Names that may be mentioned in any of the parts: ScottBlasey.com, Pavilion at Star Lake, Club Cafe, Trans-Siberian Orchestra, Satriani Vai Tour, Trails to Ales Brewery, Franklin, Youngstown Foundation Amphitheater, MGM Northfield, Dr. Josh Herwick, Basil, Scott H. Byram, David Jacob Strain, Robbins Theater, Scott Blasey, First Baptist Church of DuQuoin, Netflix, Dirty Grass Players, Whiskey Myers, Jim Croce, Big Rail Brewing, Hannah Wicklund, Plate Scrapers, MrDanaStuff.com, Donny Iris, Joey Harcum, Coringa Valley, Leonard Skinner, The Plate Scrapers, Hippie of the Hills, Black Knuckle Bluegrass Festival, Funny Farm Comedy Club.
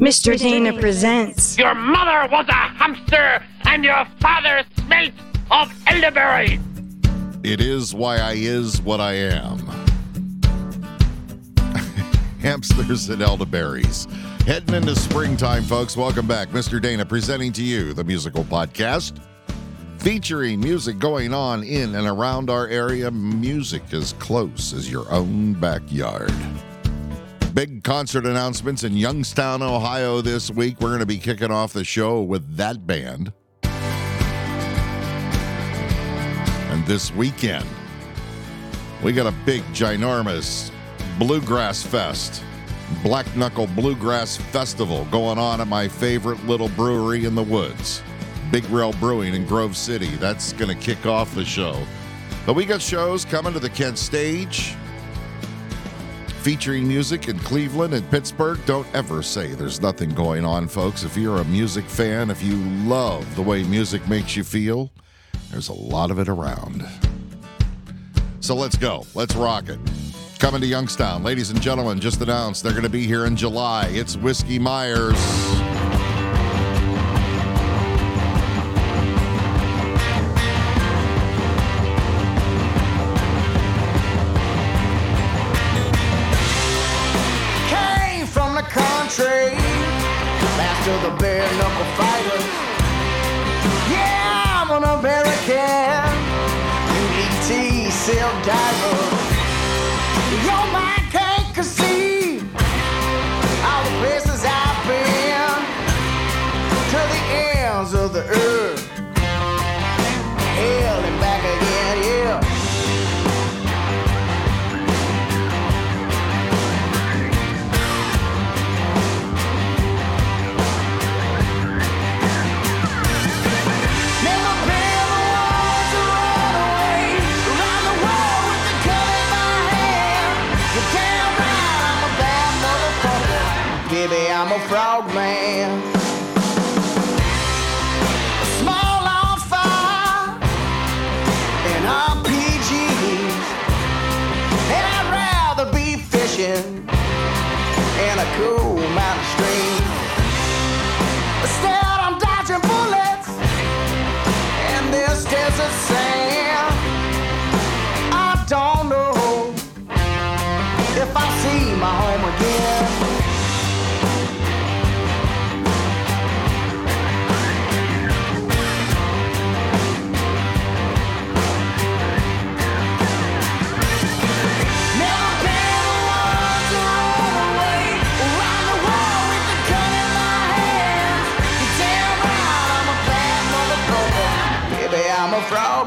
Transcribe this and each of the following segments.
Mr. Dana presents... Your mother was a hamster, and your father smelt of elderberry. It is why I is what I am. Hamsters and elderberries. Heading into springtime, folks. Welcome back. Mr. Dana presenting to you the musical podcast featuring music going on in and around our area. Music as close as your own backyard. Big concert announcements in Youngstown, Ohio this week. We're going to be kicking off the show with that band. And this weekend, we got a big, ginormous Bluegrass Fest, Black Knuckle Bluegrass Festival going on at my favorite little brewery in the woods, Big Rail Brewing in Grove City. That's going to kick off the show. But we got shows coming to the Kent Stage, featuring music in Cleveland and Pittsburgh. Don't ever say there's nothing going on, folks. If you're a music fan, if you love the way music makes you feel, there's a lot of it around. So let's go. Let's rock it. Coming to Youngstown, ladies and gentlemen, just announced they're going to be here in July. It's Whiskey Myers. Came from the country, master the bare knuckle fighter. Yeah, I'm an American, UDT self diver. Your mind can't conceive all the places I've been, to the ends of the earth, hell and back again, yeah. Never been the one to run away, around the world with the gun in my hand. You're damn right, I'm a bad motherfucker. Baby, I'm a frog man. Small on fire and RPGs. And I'd rather be fishing in a cool mountain stream. Instead, I'm dodging bullets in this desert sand. I don't know if I see my home again. Never been the one to run away, around the world with the gun in my hand. You're damn right, I'm a bad motherfucker. Baby, I'm a frog man.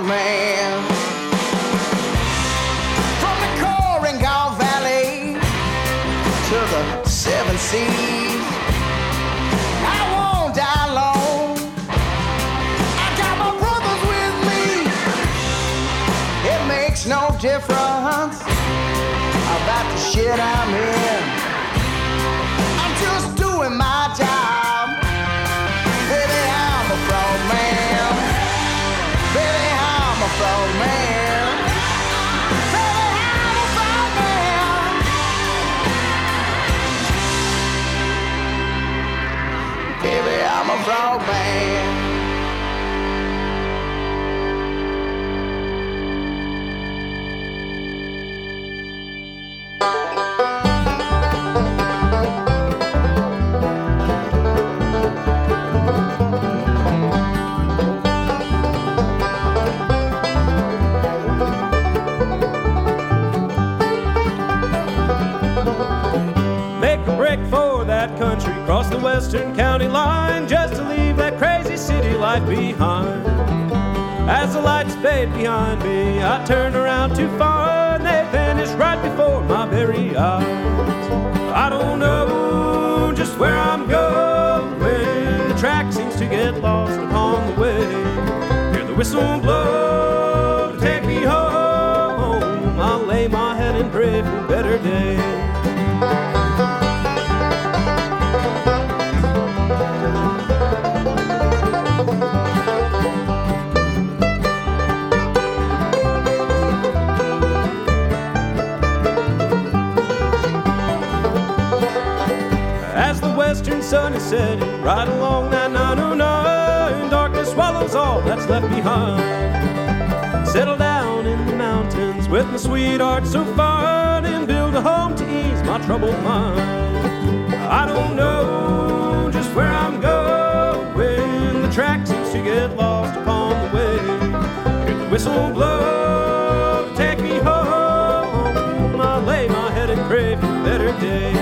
Man. From the Coringa Valley to the seven seas, I won't die alone. I got my brothers with me. It makes no difference about the shit I'm in. I'm just doing my job. Baby, I'm a frog man. Baby, I'm a frog man. Baby, I'm a frog man. Baby, I'm a frog man. western county line, just to leave that crazy city life behind. As the lights fade behind me, I turn around too far, and they vanish right before my very eyes. I don't know just where I'm going. The track seems to get lost upon the way. Hear the whistle blow to take me home. I'll lay my head and pray for better days. Western sun is setting right along that 909. Darkness swallows all that's left behind. Settle down in the mountains with my sweetheart so fine, and build a home to ease my troubled mind. I don't know just where I'm going. The track seems to get lost upon the way. Hear the whistle blow to take me home. I lay my head and pray for better days.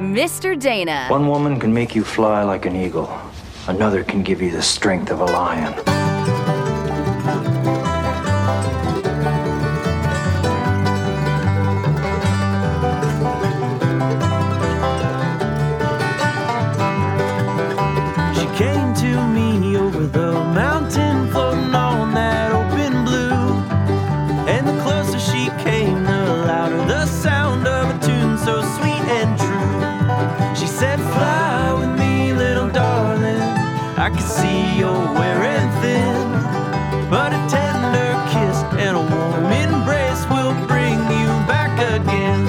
Mr. Dana. One woman can make you fly like an eagle. Another can give you the strength of a lion. She came to me over the mountain, floating on that open blue. And the closer she came, the louder the sound of a tune so sweet and true. Said, fly with me, little darling. I can see you're wearing thin, but a tender kiss and a warm embrace will bring you back again.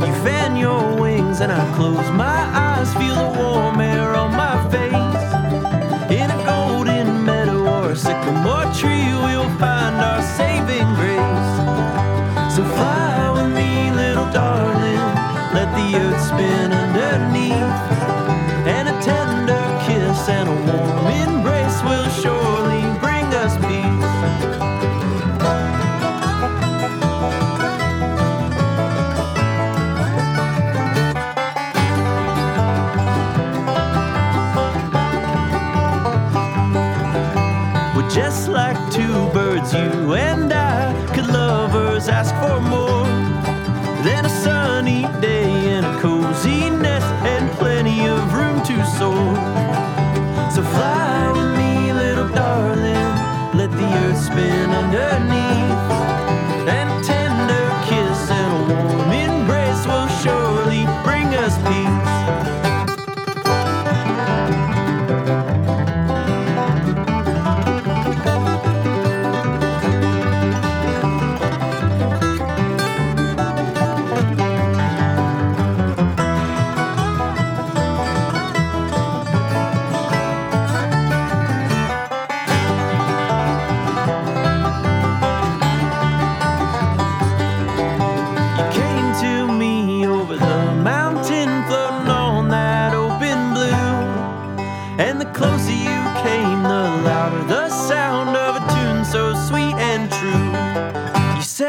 You fan your wings and I close my eyes, feel the warm air on my sycamore tree, we'll find our saving grace. So fly with me, little darling, let the earth spin underneath, and a tender kiss and a warm embrace will surely bring us peace. Just like two birds, you and I could lovers ask for more than a sunny day and a cozy nest and plenty of room to soar. So fly with me, little darling, let the earth spin underneath, and a tender kiss and a warm embrace will surely bring us peace.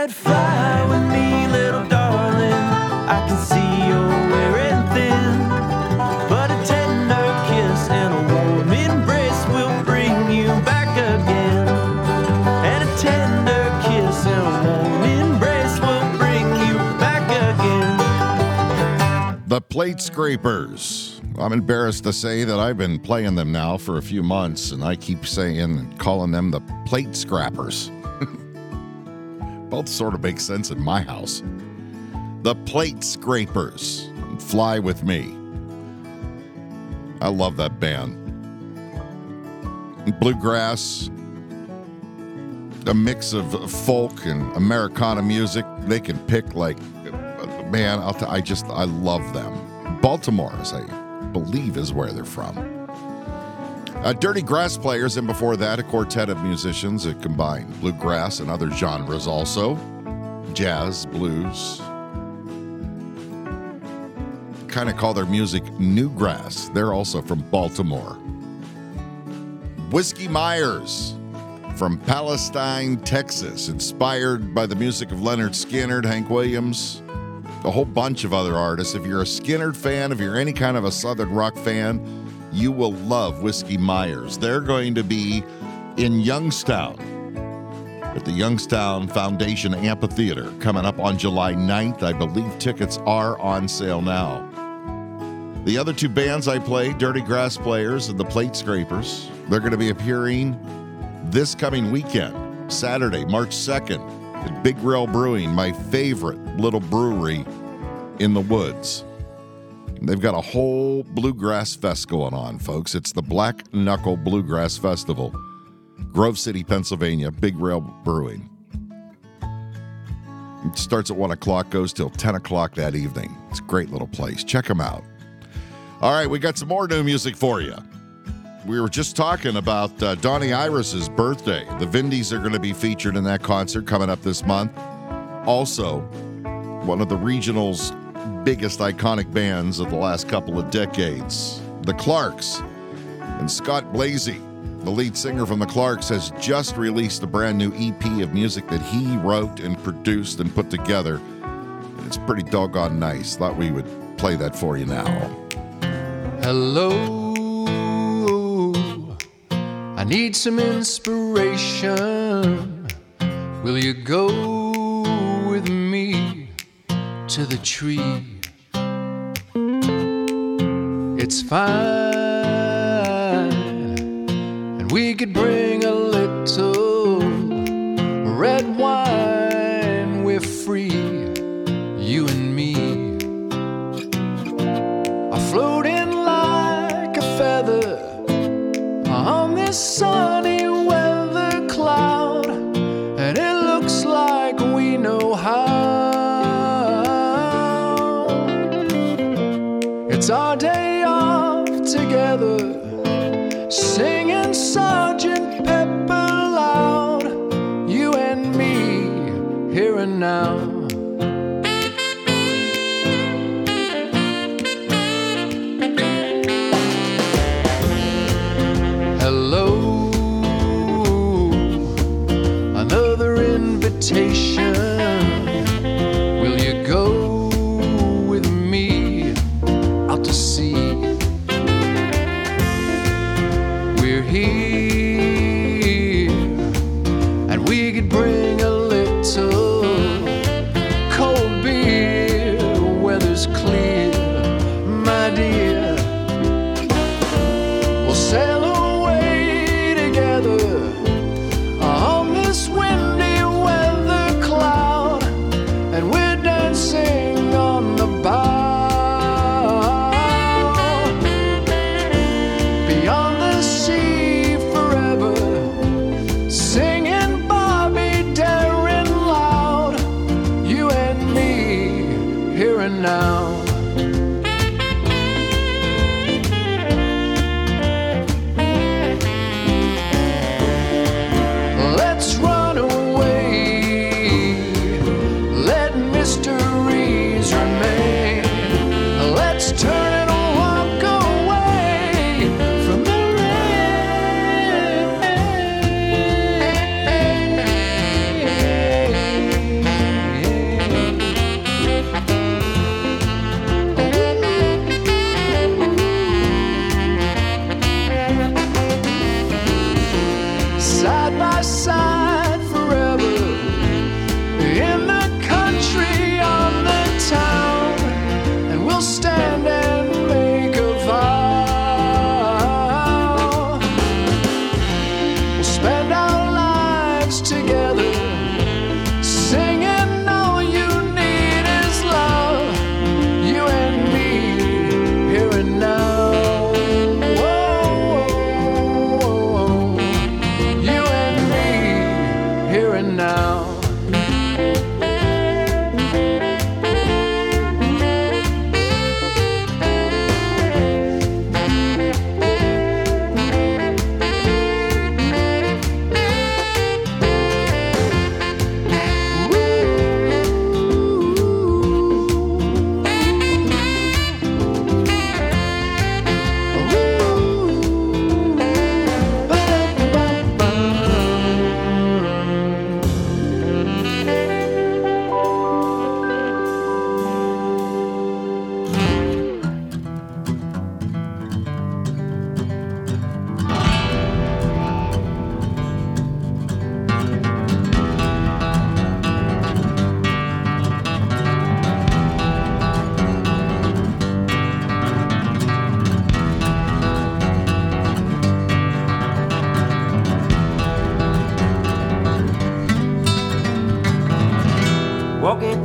Fly with me, little darling, I can see you're wearing things. Plate Scrapers. I'm embarrassed to say that I've been playing them now for a few months, and I keep calling them the Plate Scrappers. Both sort of make sense in my house. The Plate Scrapers. Fly with me. I love that band. Bluegrass, a mix of folk and Americana music. They can pick like, man, I love them. Baltimore, as I believe, is where they're from. Dirty Grass Players, and before that, a quartet of musicians that combine bluegrass and other genres also. Jazz, blues. Kind of call their music newgrass. They're also from Baltimore. Whiskey Myers from Palestine, Texas, inspired by the music of Leonard Skinner, Hank Williams, a whole bunch of other artists. If you're a Skinner fan, if you're any kind of a Southern rock fan, you will love Whiskey Myers. They're going to be in Youngstown at the Youngstown Foundation Amphitheater coming up on July 9th. I believe tickets are on sale now. The other two bands I play, Dirty Grass Players and the Plate Scrapers, they're going to be appearing this coming weekend, Saturday, March 2nd, at Big Rail Brewing, my favorite little brewery in the woods. They've got a whole bluegrass fest going on, folks. It's the Black Knuckle Bluegrass Festival, Grove City, Pennsylvania, Big Rail Brewing. It starts at 1 o'clock, goes till 10 o'clock that evening. It's a great little place. Check them out. All right, we got some more new music for you. We were just talking about Donny Iris' birthday. The Vindies are going to be featured in that concert coming up this month. Also, one of the regional's biggest iconic bands of the last couple of decades, The Clarks. And Scott Blasey, the lead singer from The Clarks, has just released a brand new EP of music that he wrote and produced and put together. And it's pretty doggone nice. Thought we would play that for you now. Hello, I need some inspiration. Will you go with me to the tree? It's fine, and we could bring a little red wine. We're free, you and me. I float in on this sunny weather cloud, and it looks like we know how. It's our day off together, singing Sergeant Pepper loud, you and me, here and now. Will you go with me out to sea? We're here, and we could bring a little cold beer. Weather's clear, my dear. We'll sail away together on this windy cloud.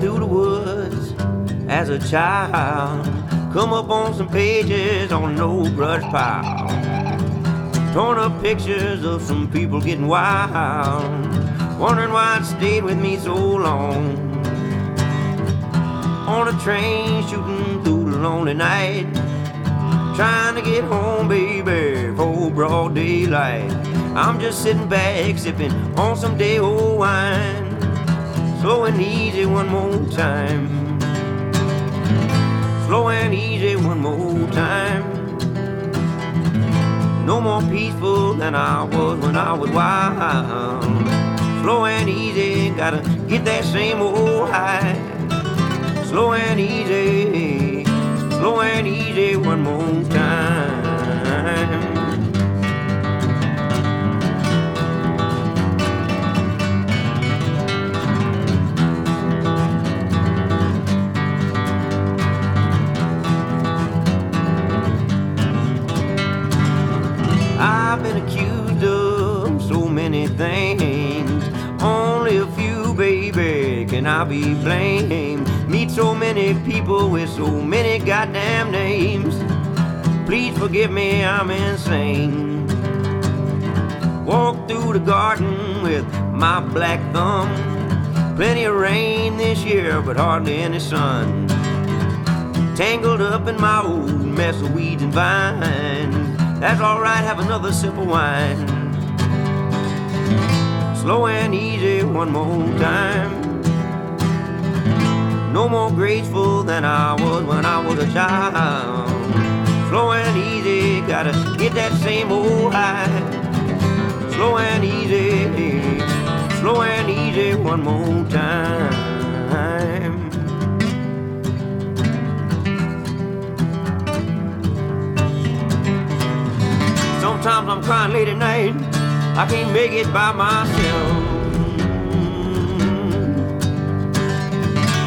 through the woods as a child. Come up on some pages on an old brush pile. Torn up pictures of some people getting wild. Wondering why it stayed with me so long. On a train shooting through the lonely night. Trying to get home, baby, before broad daylight. I'm just sitting back, sipping on some day old wine. Slow and easy one more time. Slow and easy one more time. No more peaceful than I was when I was wild. Slow and easy, gotta get that same old high. Slow and easy one more time. I've been accused of so many things. Only a few, baby, can I be blamed? Meet so many people with so many goddamn names. Please forgive me, I'm insane. Walk through the garden with my black thumb. Plenty of rain this year, but hardly any sun. Tangled up in my old mess of weeds and vines. That's alright, have another sip of wine. Slow and easy one more time. No more graceful than I was when I was a child. Slow and easy, gotta get that same old high. Slow and easy one more time. Sometimes I'm crying late at night, I can't make it by myself.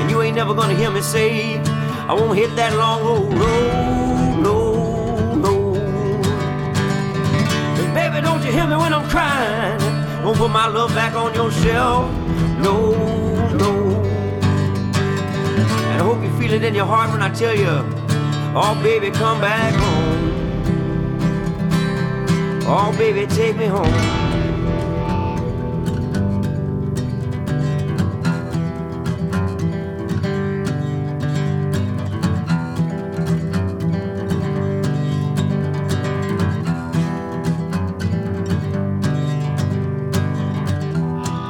And you ain't never gonna hear me say, I won't hit that long old road, no, no. But baby, don't you hear me when I'm crying? Don't put my love back on your shelf, no, no. And I hope you feel it in your heart when I tell you, oh baby, come back home. Oh, baby, take me home.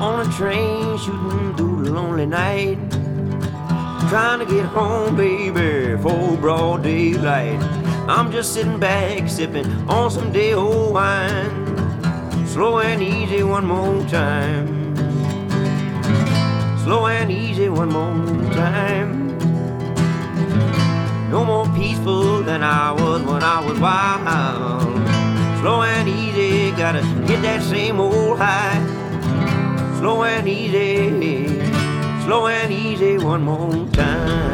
On a train shooting through the lonely night. Trying to get home, baby, for broad daylight. I'm just sitting back, sipping on some day old wine. Slow and easy one more time. Slow and easy one more time. No more peaceful than I was when I was wild. Slow and easy, gotta get that same old high. Slow and easy one more time.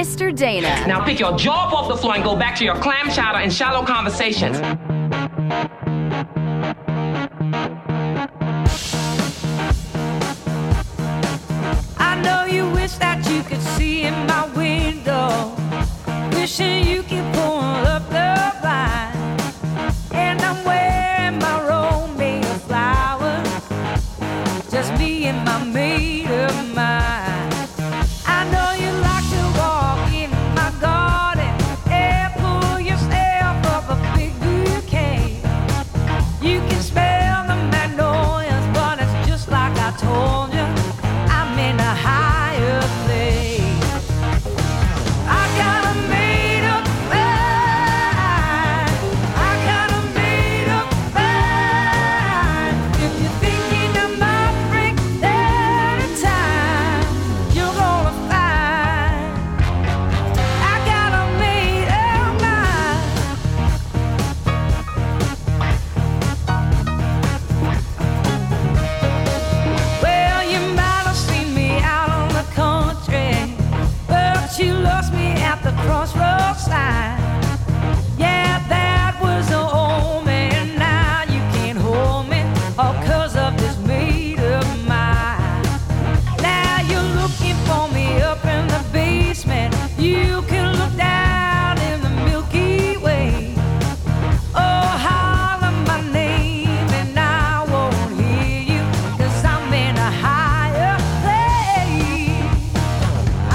Mr. Dana. Now pick your jaw up off the floor and go back to your clam chowder and shallow conversations. I know you wish that you could see in my window. Wishing you could pull up the blind. And I'm wearing my Romeo flowers. Just me and my maid of mine. all cause of this mate of mine. Now you're looking for me up in the basement. You can look down in the Milky Way. Oh, holler my name and I won't hear you, cause I'm in a higher place.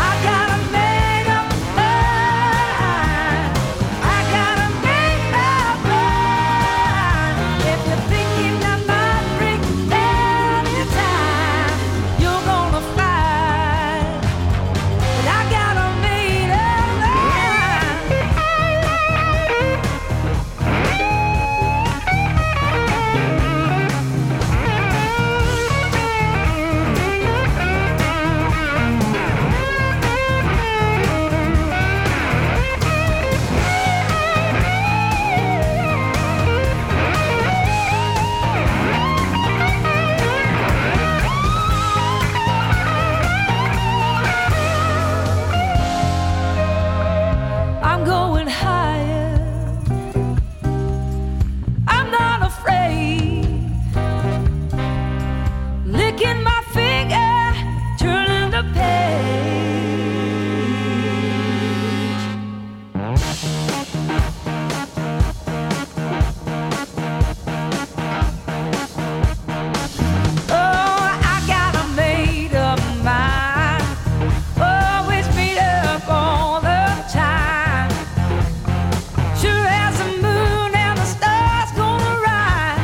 I got a made up mind. I got a made up mind. If you're thinking I might break down in time, you're gonna find that I got a made up mind. I'm going higher. I'm not afraid. Licking my finger, turning the page. Oh, I got a made up mind. Always beat up all the time. Sure as the moon and the stars gonna rise,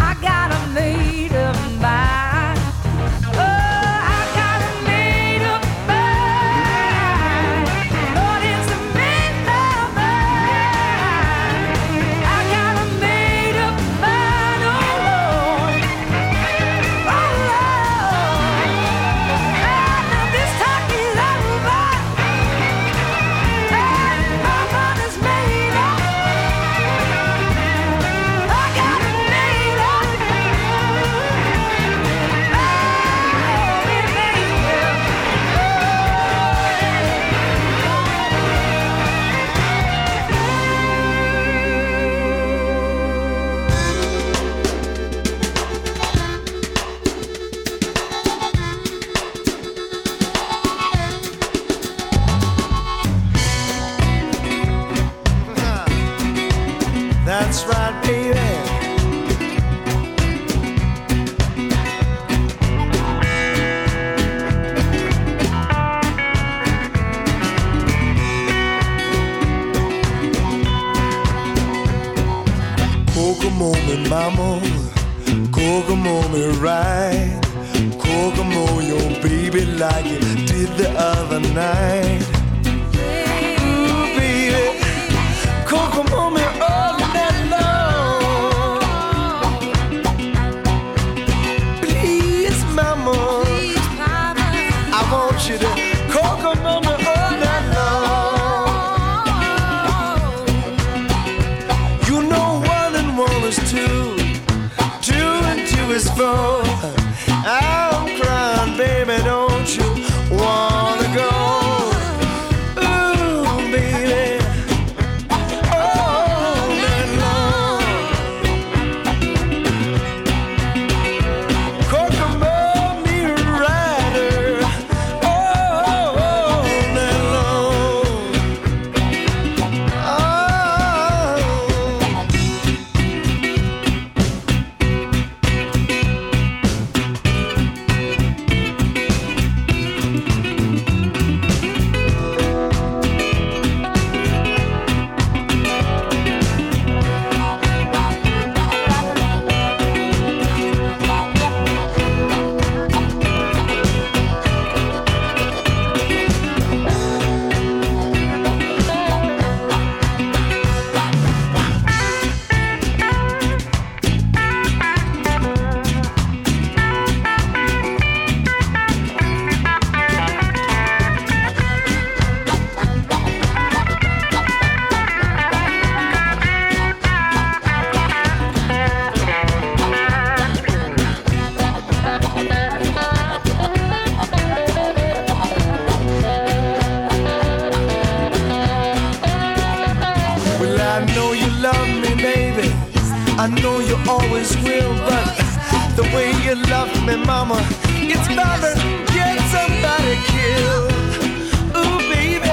I got a made up mind. Oh, I got a made up mind. Lord, it's a made up mind. I got a made up mind. Oh, Lord. Oh, Lord. Ah, now this talk is over. Ah, my mind is made up. I got it made up. Oh, it made up. That's right, baby. Kokomo, mama, Kokomo, right? Kokomo, your baby, like you did the other night. Ooh, baby, Kokomo, me all night long. Please, mama, I want you to Kokomo me all night long. You know one and one is two, two and two is four. I'm crying, baby, don't you wanna go? Ooh, baby, all night long. Kokomo me rider, all night long. Oh. Well, I know you love me, baby. I know you always will, but the way you love me, mama. It's bothering, get somebody killed. Ooh, baby.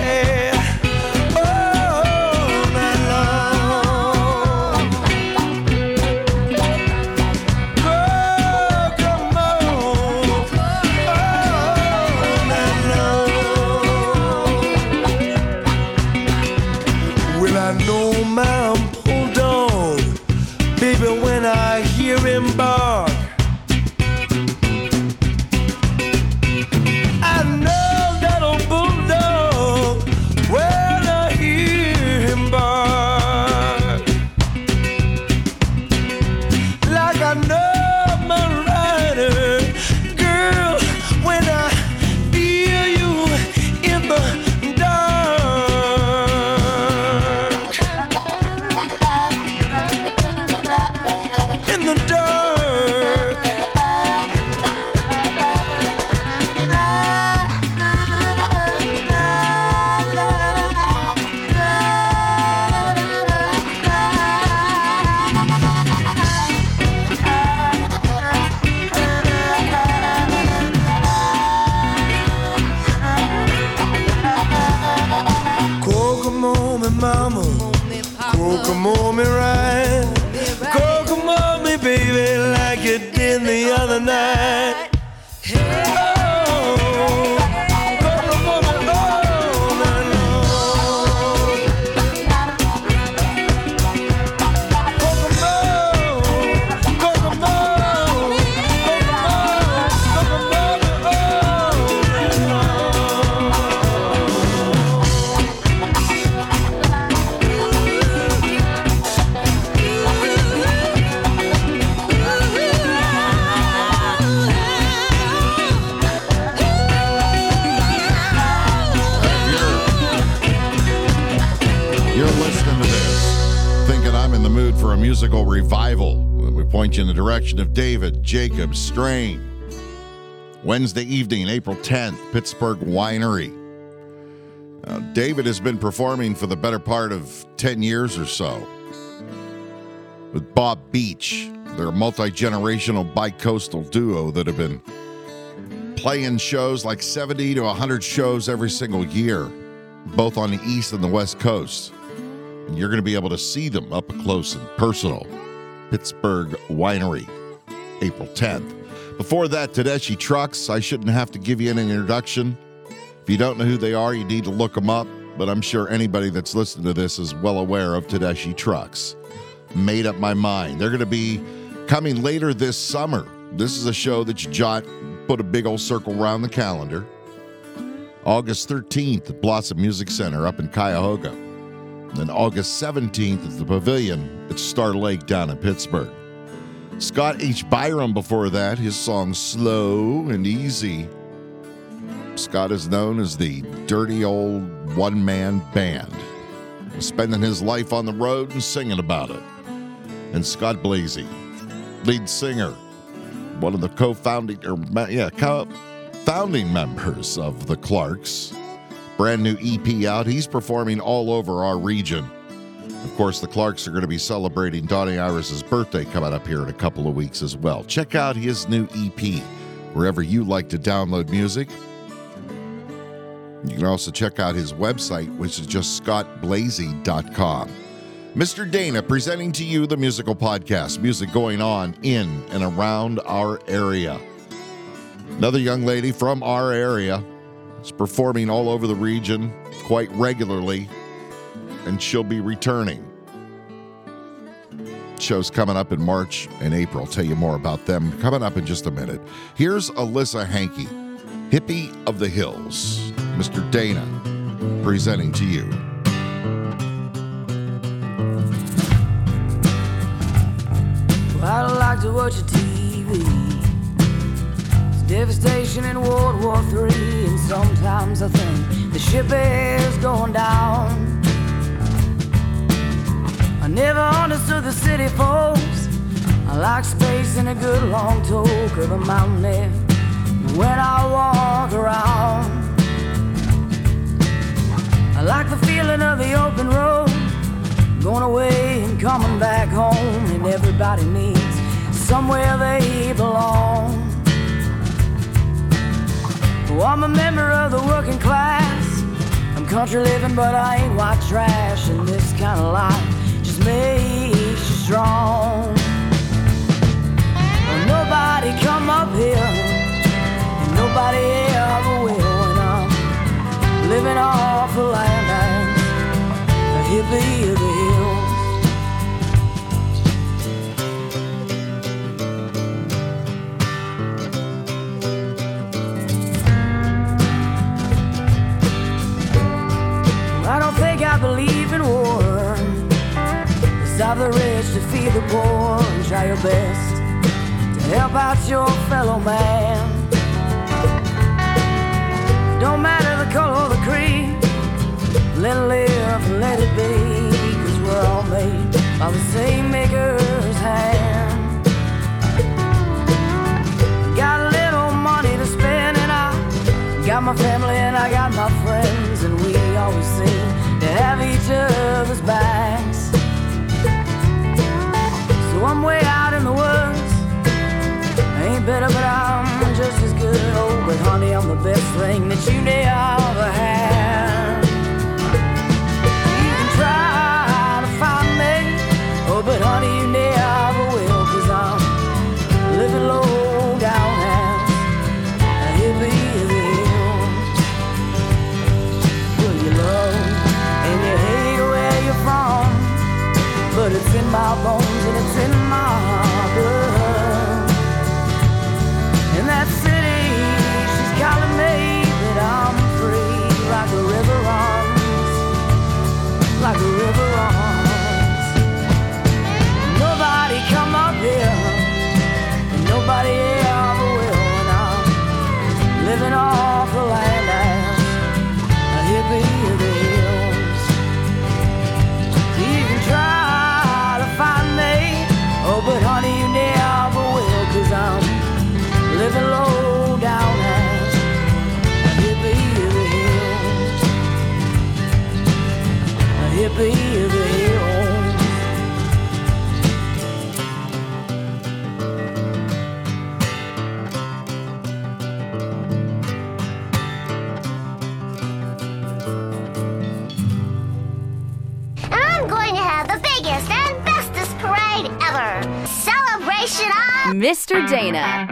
In the direction of David Jacob Strain. Wednesday evening, April 10th, Pittsburgh Winery. Now, David has been performing for the better part of 10 years or so with Bob Beach. They're a multi-generational bi-coastal duo that have been playing shows like 70 to 100 shows every single year, both on the East and the West Coast. And you're going to be able to see them up close and personal. Pittsburgh Winery, April 10th. Before that, Tedeschi Trucks. I shouldn't have to give you an introduction. If you don't know who they are, you need to look them up, but I'm sure anybody that's listening to this is well aware of Tedeschi Trucks. Made Up My Mind. They're going to be coming later this summer. This is a show that you jot, put a big old circle around the calendar. August 13th at Blossom Music Center up in Cuyahoga. Then August 17th at the Pavilion at Star Lake down in Pittsburgh. Scott H. Byram before that, his song Slow and Easy. Scott is known as the dirty old one-man band, spending his life on the road and singing about it. And Scott Blasey, lead singer, one of the founding members of the Clarks. Brand new EP out. He's performing all over our region. Of course, the Clarks are going to be celebrating Donny Iris' birthday coming up here in a couple of weeks as well. Check out his new EP wherever you like to download music. You can also check out his website, which is just ScottBlasey.com. Mr. Dana presenting to you the musical podcast, music going on in and around our area. Another young lady from our area. It's performing all over the region quite regularly, and she'll be returning. Shows coming up in March and April. I'll tell you more about them coming up in just a minute. Here's Alyssa Hankey, Hippie of the Hills. Mr. Dana presenting to you. Well, I don't like to watch a TV. Devastation in World War III, and sometimes I think the ship is going down. I never understood the city folks. I like space and a good long talk of a mountain air when I walk around. I like the feeling of the open road, going away and coming back home, and everybody needs somewhere they belong. Oh, I'm a member of the working class. I'm country living, but I ain't white trash. And this kind of life just makes you strong. Well, nobody come up here, and nobody ever will. And I'm living off the land as a hippie of the hills. I don't think I believe in war. Starve the rich to feed the poor, and try your best to help out your fellow man. Don't matter the color or the creed, let it live and let it be, 'cause we're all made by the same maker's hand. Got a little money to spend, and I got my family and I got my friends, and we always seem to have each other's backs. So I'm way out in the woods. I ain't better, but I'm just as good. Oh, but honey, I'm the best thing that you never had. You can try to find me. Oh, but honey, you never will, 'cause I'm living low down as a hippie of the hills. And you hate where you're from, but it's in my bones and it's in my blood. And that city, she's calling me, but I'm free like the river runs, like the river runs. Nobody come up here, and nobody ever will, and I'm living off the land as a hippie of the hills. Try to find me, oh, but honey, you never will, 'cause I'm living low down as a hippie of the hills, a hippie of the Mr. Dana.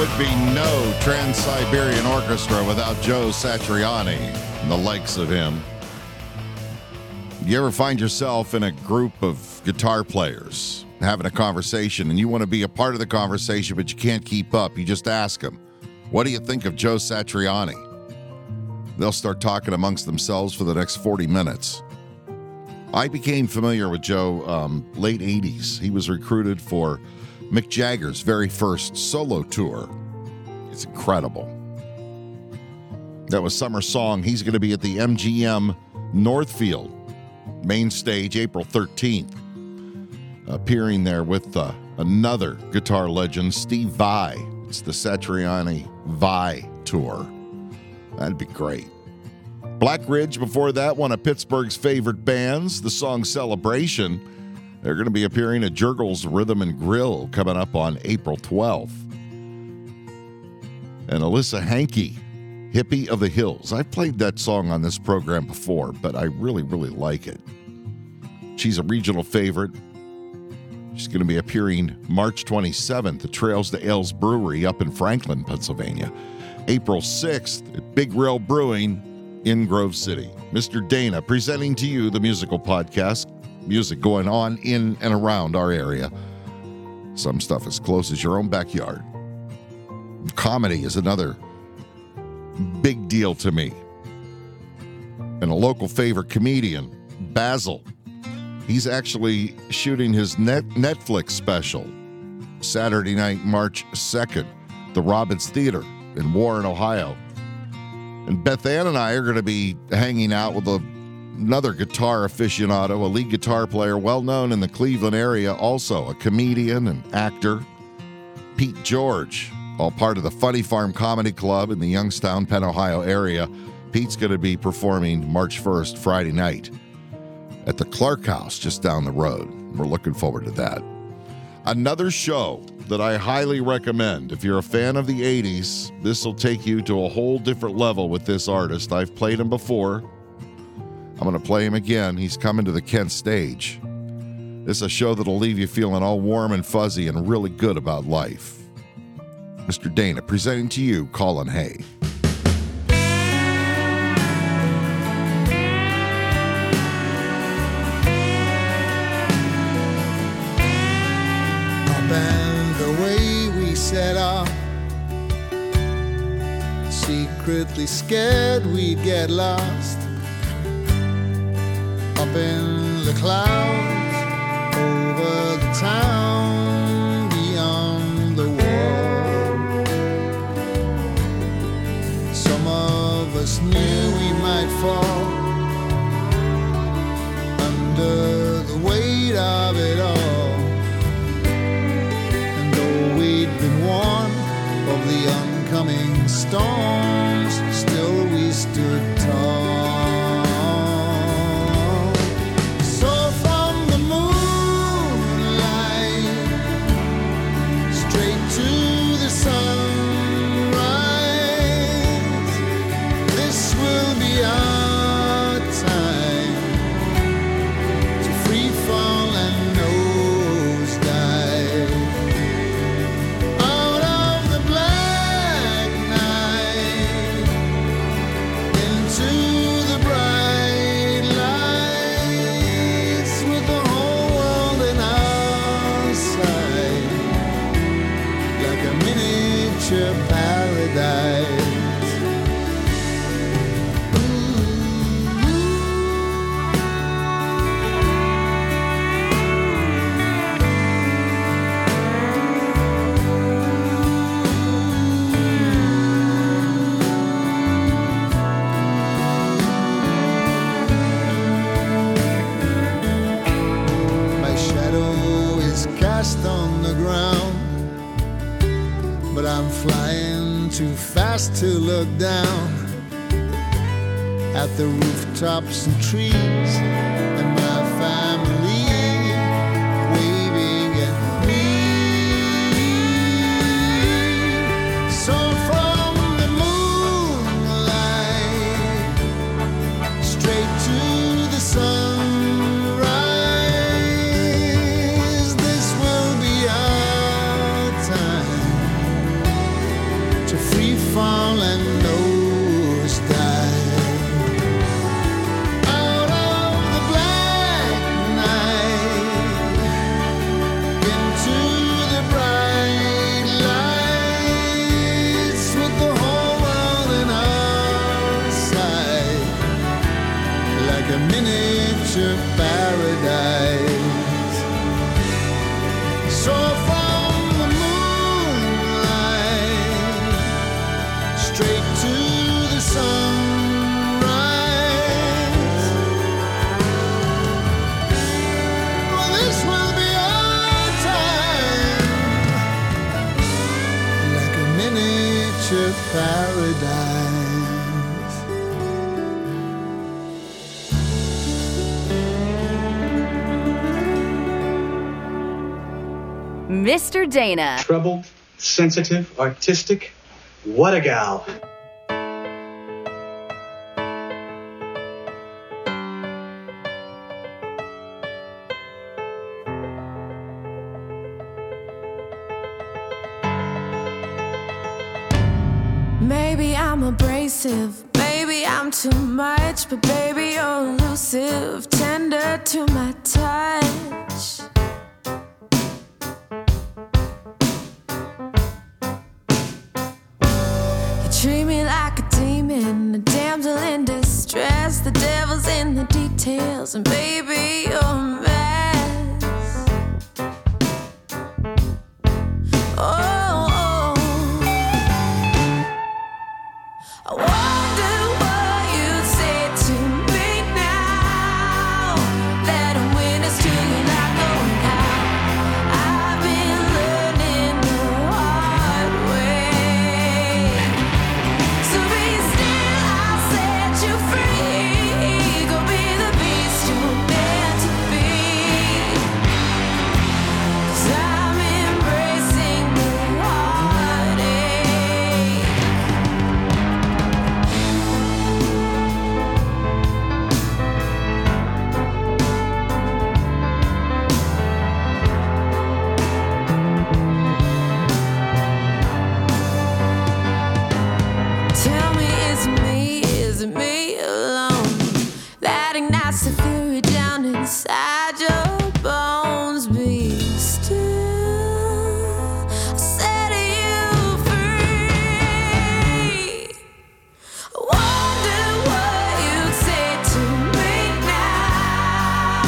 would be no Trans-Siberian Orchestra without Joe Satriani and the likes of him. You ever find yourself in a group of guitar players having a conversation and you want to be a part of the conversation, but you can't keep up? You just ask them, what do you think of Joe Satriani? They'll start talking amongst themselves for the next 40 minutes. I became familiar with Joe late 80s. He was recruited for Mick Jagger's very first solo tour. It's incredible. That was Summer Song. He's going to be at the MGM Northfield main stage April 13th, appearing there with another guitar legend, Steve Vai. It's the Satriani Vai Tour. That'd be great. Black Ridge before that, one of Pittsburgh's favorite bands, the song Celebration. They're going to be appearing at Jurgles Rhythm and Grill coming up on April 12th. And Alyssa Hankey, Hippie of the Hills. I've played that song on this program before, but I really, really like it. She's a regional favorite. She's going to be appearing March 27th at Trails to Ales Brewery up in Franklin, Pennsylvania. April 6th at Big Rail Brewing in Grove City. Mr. Dana presenting to you the musical podcast. Music going on in and around our area. Some stuff as close as your own backyard. Comedy is another big deal to me. And a local favorite comedian, Basil. He's actually shooting his Netflix special Saturday night, March 2nd, the Robbins Theater in Warren, Ohio. And Beth Ann and I are going to be hanging out with another guitar aficionado, a lead guitar player well-known in the Cleveland area, also a comedian and actor, Pete George, all part of the Funny Farm Comedy Club in the Youngstown, Penn, Ohio area. Pete's going to be performing March 1st, Friday night, at the Clark House just down the road. We're looking forward to that. Another show that I highly recommend. If you're a fan of the 80s, this will take you to a whole different level with this artist. I've played him before. I'm going to play him again. He's coming to the Kent Stage. This is a show that'll leave you feeling all warm and fuzzy and really good about life. Mr. Dana, presenting to you, Colin Hay. Up and the way we set off, secretly scared we'd get lost. Up in the clouds, over the town, beyond the wall. Some of us knew we might fall under the weight of it all. And though we'd been warned of the oncoming storms, still we stood tall. Too fast to look down at the rooftops and trees and my family waving at me. So from the moonlight straight to the sun. paradise. Mr. Dana. Troubled, sensitive, artistic. What a gal. Maybe I'm abrasive, maybe I'm too much, but baby you're elusive, tender to my touch. Treat me like a demon, a damsel in distress. The devil's in the details, and baby, you're a mess. Oh, I wonder what you'd say to me now that I'm witness to you not going out. I've been learning the hard way. So be still, I'll set you free. Go be the beast you were meant to be. 'Cause I'm embracing the heartache. Tell me, is it me alone? That ignites the fury down inside your bones. Be still, set you free. Wonder what you'd say to me now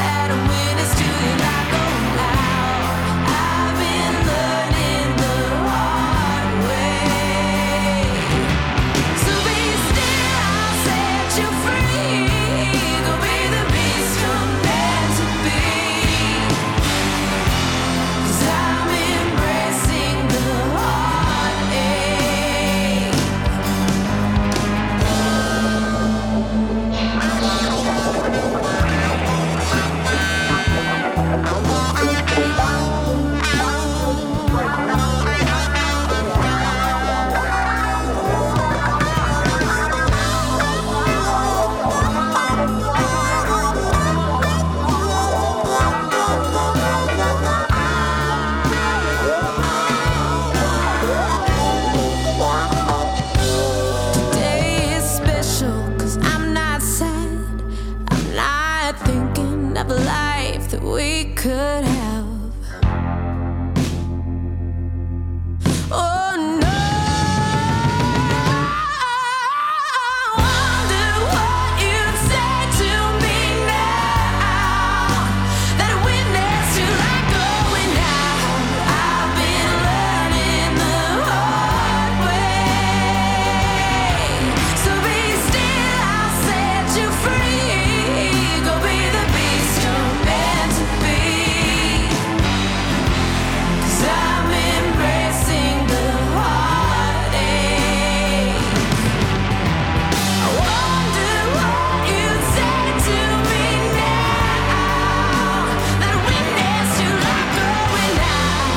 that I'm witness to you not going out. I've been learning the hard way. So be still, I'll set you free. Go be the beast you're meant to be. 'Cause I'm embracing the heartache. Day is special 'cause I'm not sad. I'm not thinking of a life that we could have. Oh no, I wonder what you'd say to me now that I witnessed you like going out. I've been learning the hard way. So be still, I'll set you free. Go be the beast you're meant to be. 'Cause I'm embracing the heartache. I wonder what you'd say to me now that I witnessed you like going out.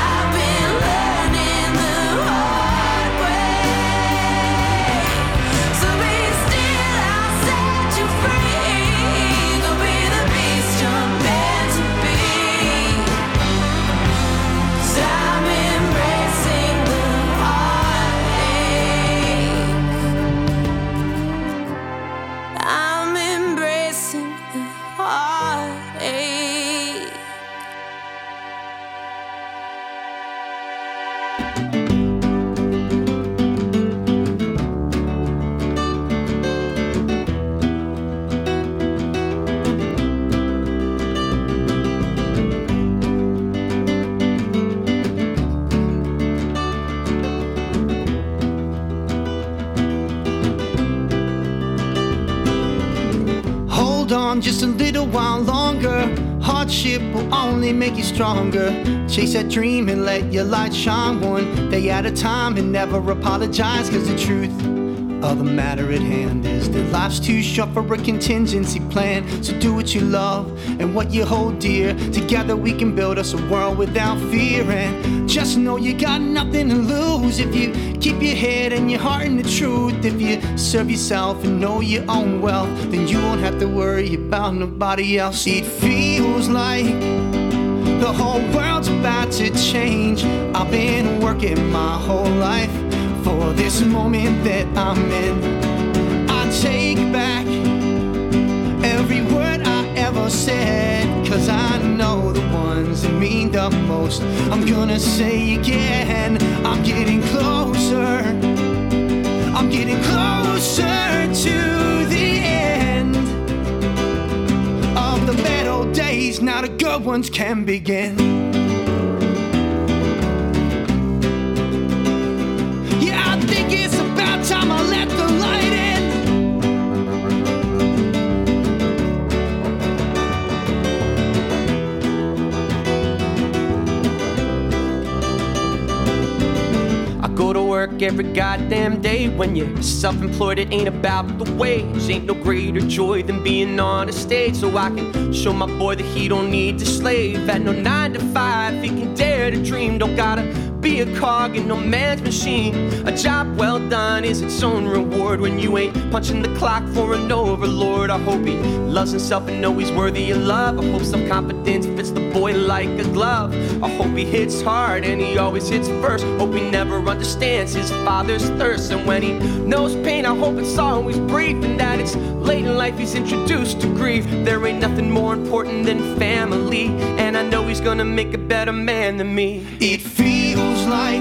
I've been learning the hard way. So be still, I'll set you free. Go be the beast you're meant to be. 'Cause I'm embracing the heartache. I'm embracing the heartache. Hold on just a little while longer. Heart Friendship will only make you stronger. Chase that dream and let your light shine one day at a time, and never apologize, cause the truth of the matter at hand is that life's too short for a contingency plan. So do what you love and what you hold dear. Together we can build us a world without fear. And just know you got nothing to lose if you keep your head and your heart in the truth. If you serve yourself and know your own wealth, then you won't have to worry about nobody else. It feels like the whole world's about to change. I've been working my whole life for this moment that I'm in. I take back every word I ever said, cause I know the ones that mean the most I'm gonna say again. I'm getting closer, I'm getting closer to the end of the bad old days. Now the good ones can begin. Time I let the light in. I go to work every goddamn day. When you're self-employed, it ain't about the wage. Ain't no greater joy than being on a stage, so I can show my boy that he don't need to slave at no 9 to 5. He can dare to dream, don't gotta be a cog in no man's machine. A job well done is its own reward when you ain't punching the clock for an overlord. I hope he loves himself and know he's worthy of love. I hope self-confidence fits the boy like a glove. I hope he hits hard and he always hits first. Hope he never understands his father's thirst. And when he knows pain, I hope it's always brief, and that it's late in life he's introduced to grief. There ain't nothing more important than family, and I know he's gonna make a better man than me. It feels like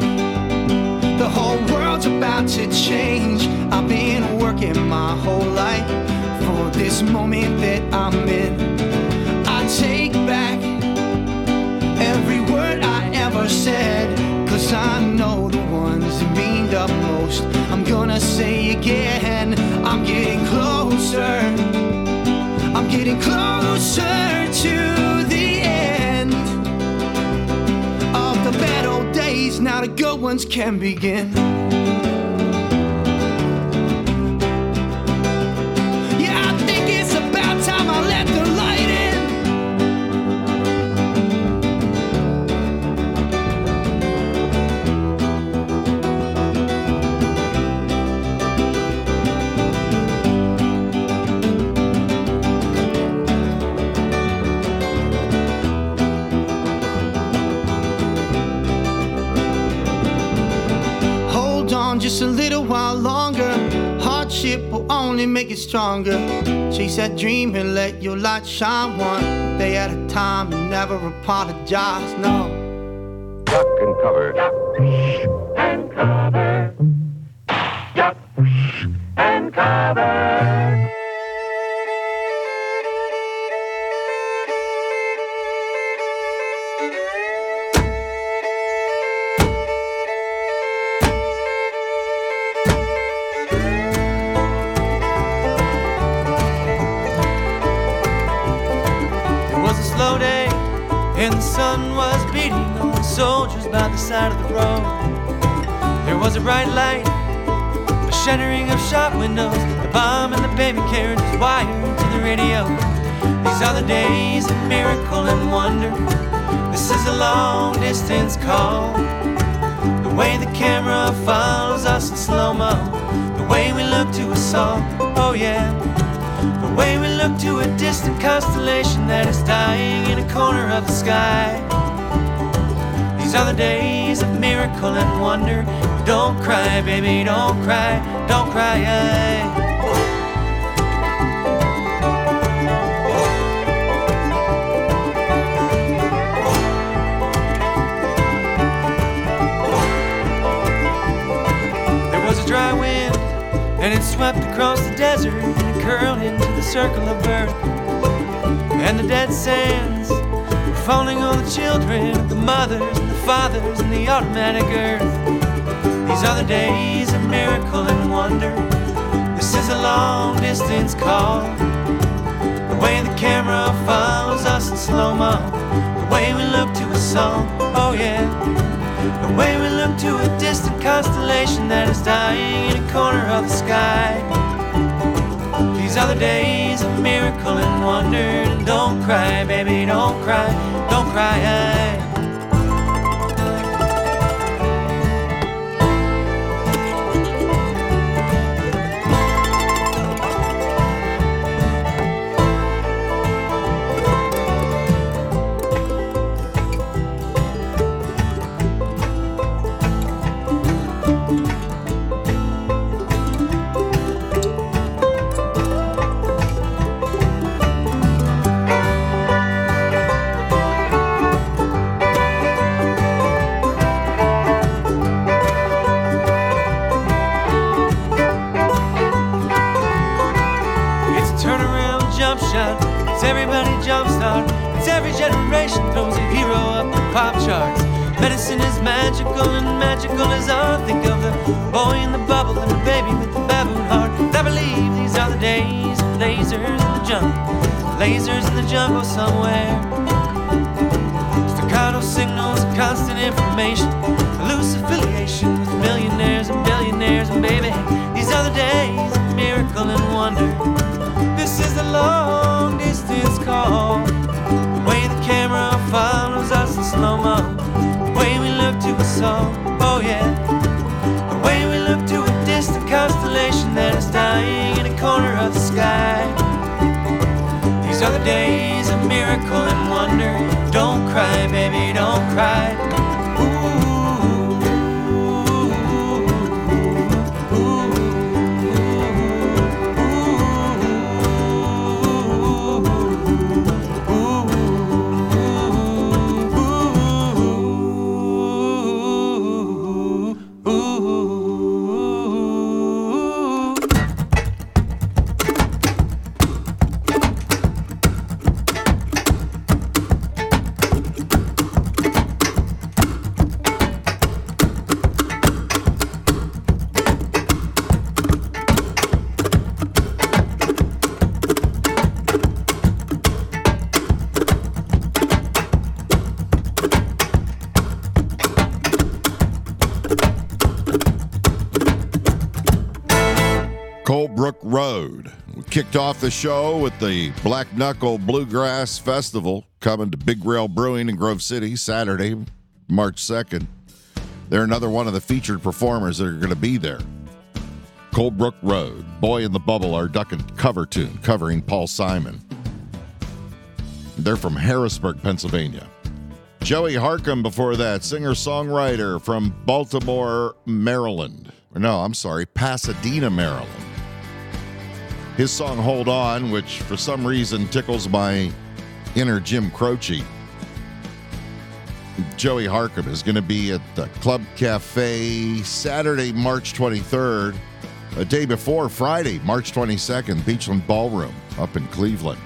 the whole world's about to change. I've been working my whole life for this moment that I'm in. I take back every word I ever said, cause I know the ones that mean the most I'm gonna say again. I'm getting closer, I'm getting closer to the end of the battle. Now the good ones can begin. Yeah, I think it's about time I let the light a little while longer. Hardship will only make it stronger. Chase that dream and let your light shine one day at a time, and never apologize, no. Duck and cover. Duck and cover. Duck and cover. The sun was beating on the soldiers by the side of the road. There was a bright light, a shattering of shop windows. The bomb and the baby carriage was wired to the radio. These are the days of miracle and wonder. This is a long distance call. The way the camera follows us in slow-mo, the way we look to a song, oh yeah, the way we look to a distant constellation that is dying in a corner of the sky. These are the days of miracle and wonder. Don't cry, baby, don't cry, don't cry. There was a dry wind and it swept across the desert, curled into the circle of birth, and the dead sands were falling on the children, the mothers and the fathers, and the automatic earth. These are the days of miracle and wonder. This is a long distance call. The way the camera follows us in slow-mo, song, oh yeah. The way we look to a distant constellation that is dying in a corner of the sky. These are the days of miracle and wonder, and don't cry, baby, don't cry, I. Lasers in the jungle somewhere. Staccato signals, constant information, a loose affiliation with millionaires and billionaires. And baby, these are the days of miracle and wonder. This is the long distance call. The way the camera follows us in slow-mo, the way we look to a song, oh yeah. The way we look to a distant constellation that is dying in a corner of the sky. These are the days of miracle and wonder. Don't cry, baby, don't cry. Ooh, ooh, ooh, ooh, ooh, ooh, ooh, ooh, ooh, ooh, ooh. Kicked off the show with the Black Knuckle Bluegrass Festival coming to Big Rail Brewing in Grove City Saturday, March 2nd. They're another one of the featured performers that are going to be there. Colebrook Road, Boy in the Bubble, our duck and cover tune covering Paul Simon. They're from Harrisburg, Pennsylvania. Joey Harcum before that, singer-songwriter from Baltimore, Maryland. No, I'm sorry, Pasadena, Maryland. His song, Hold On, which for some reason tickles my inner Jim Croce. Joey Harcum is going to be at the Club Cafe Saturday, March 23rd, a day before Friday, March 22nd, Beachland Ballroom up in Cleveland.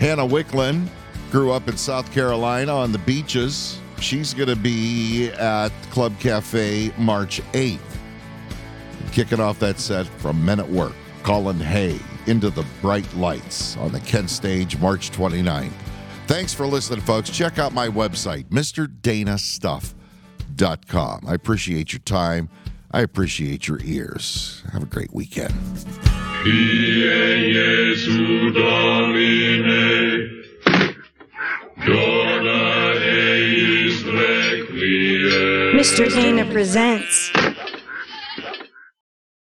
Hannah Wicklund grew up in South Carolina on the beaches. She's going to be at Club Cafe March 8th. Kicking off that set from Men at Work, Colin Hay, Into the Bright Lights on the Kent Stage, March 29th. Thanks for listening, folks. Check out my website, MrDanaStuff.com. I appreciate your time. I appreciate your ears. Have a great weekend. Mr. Dana presents...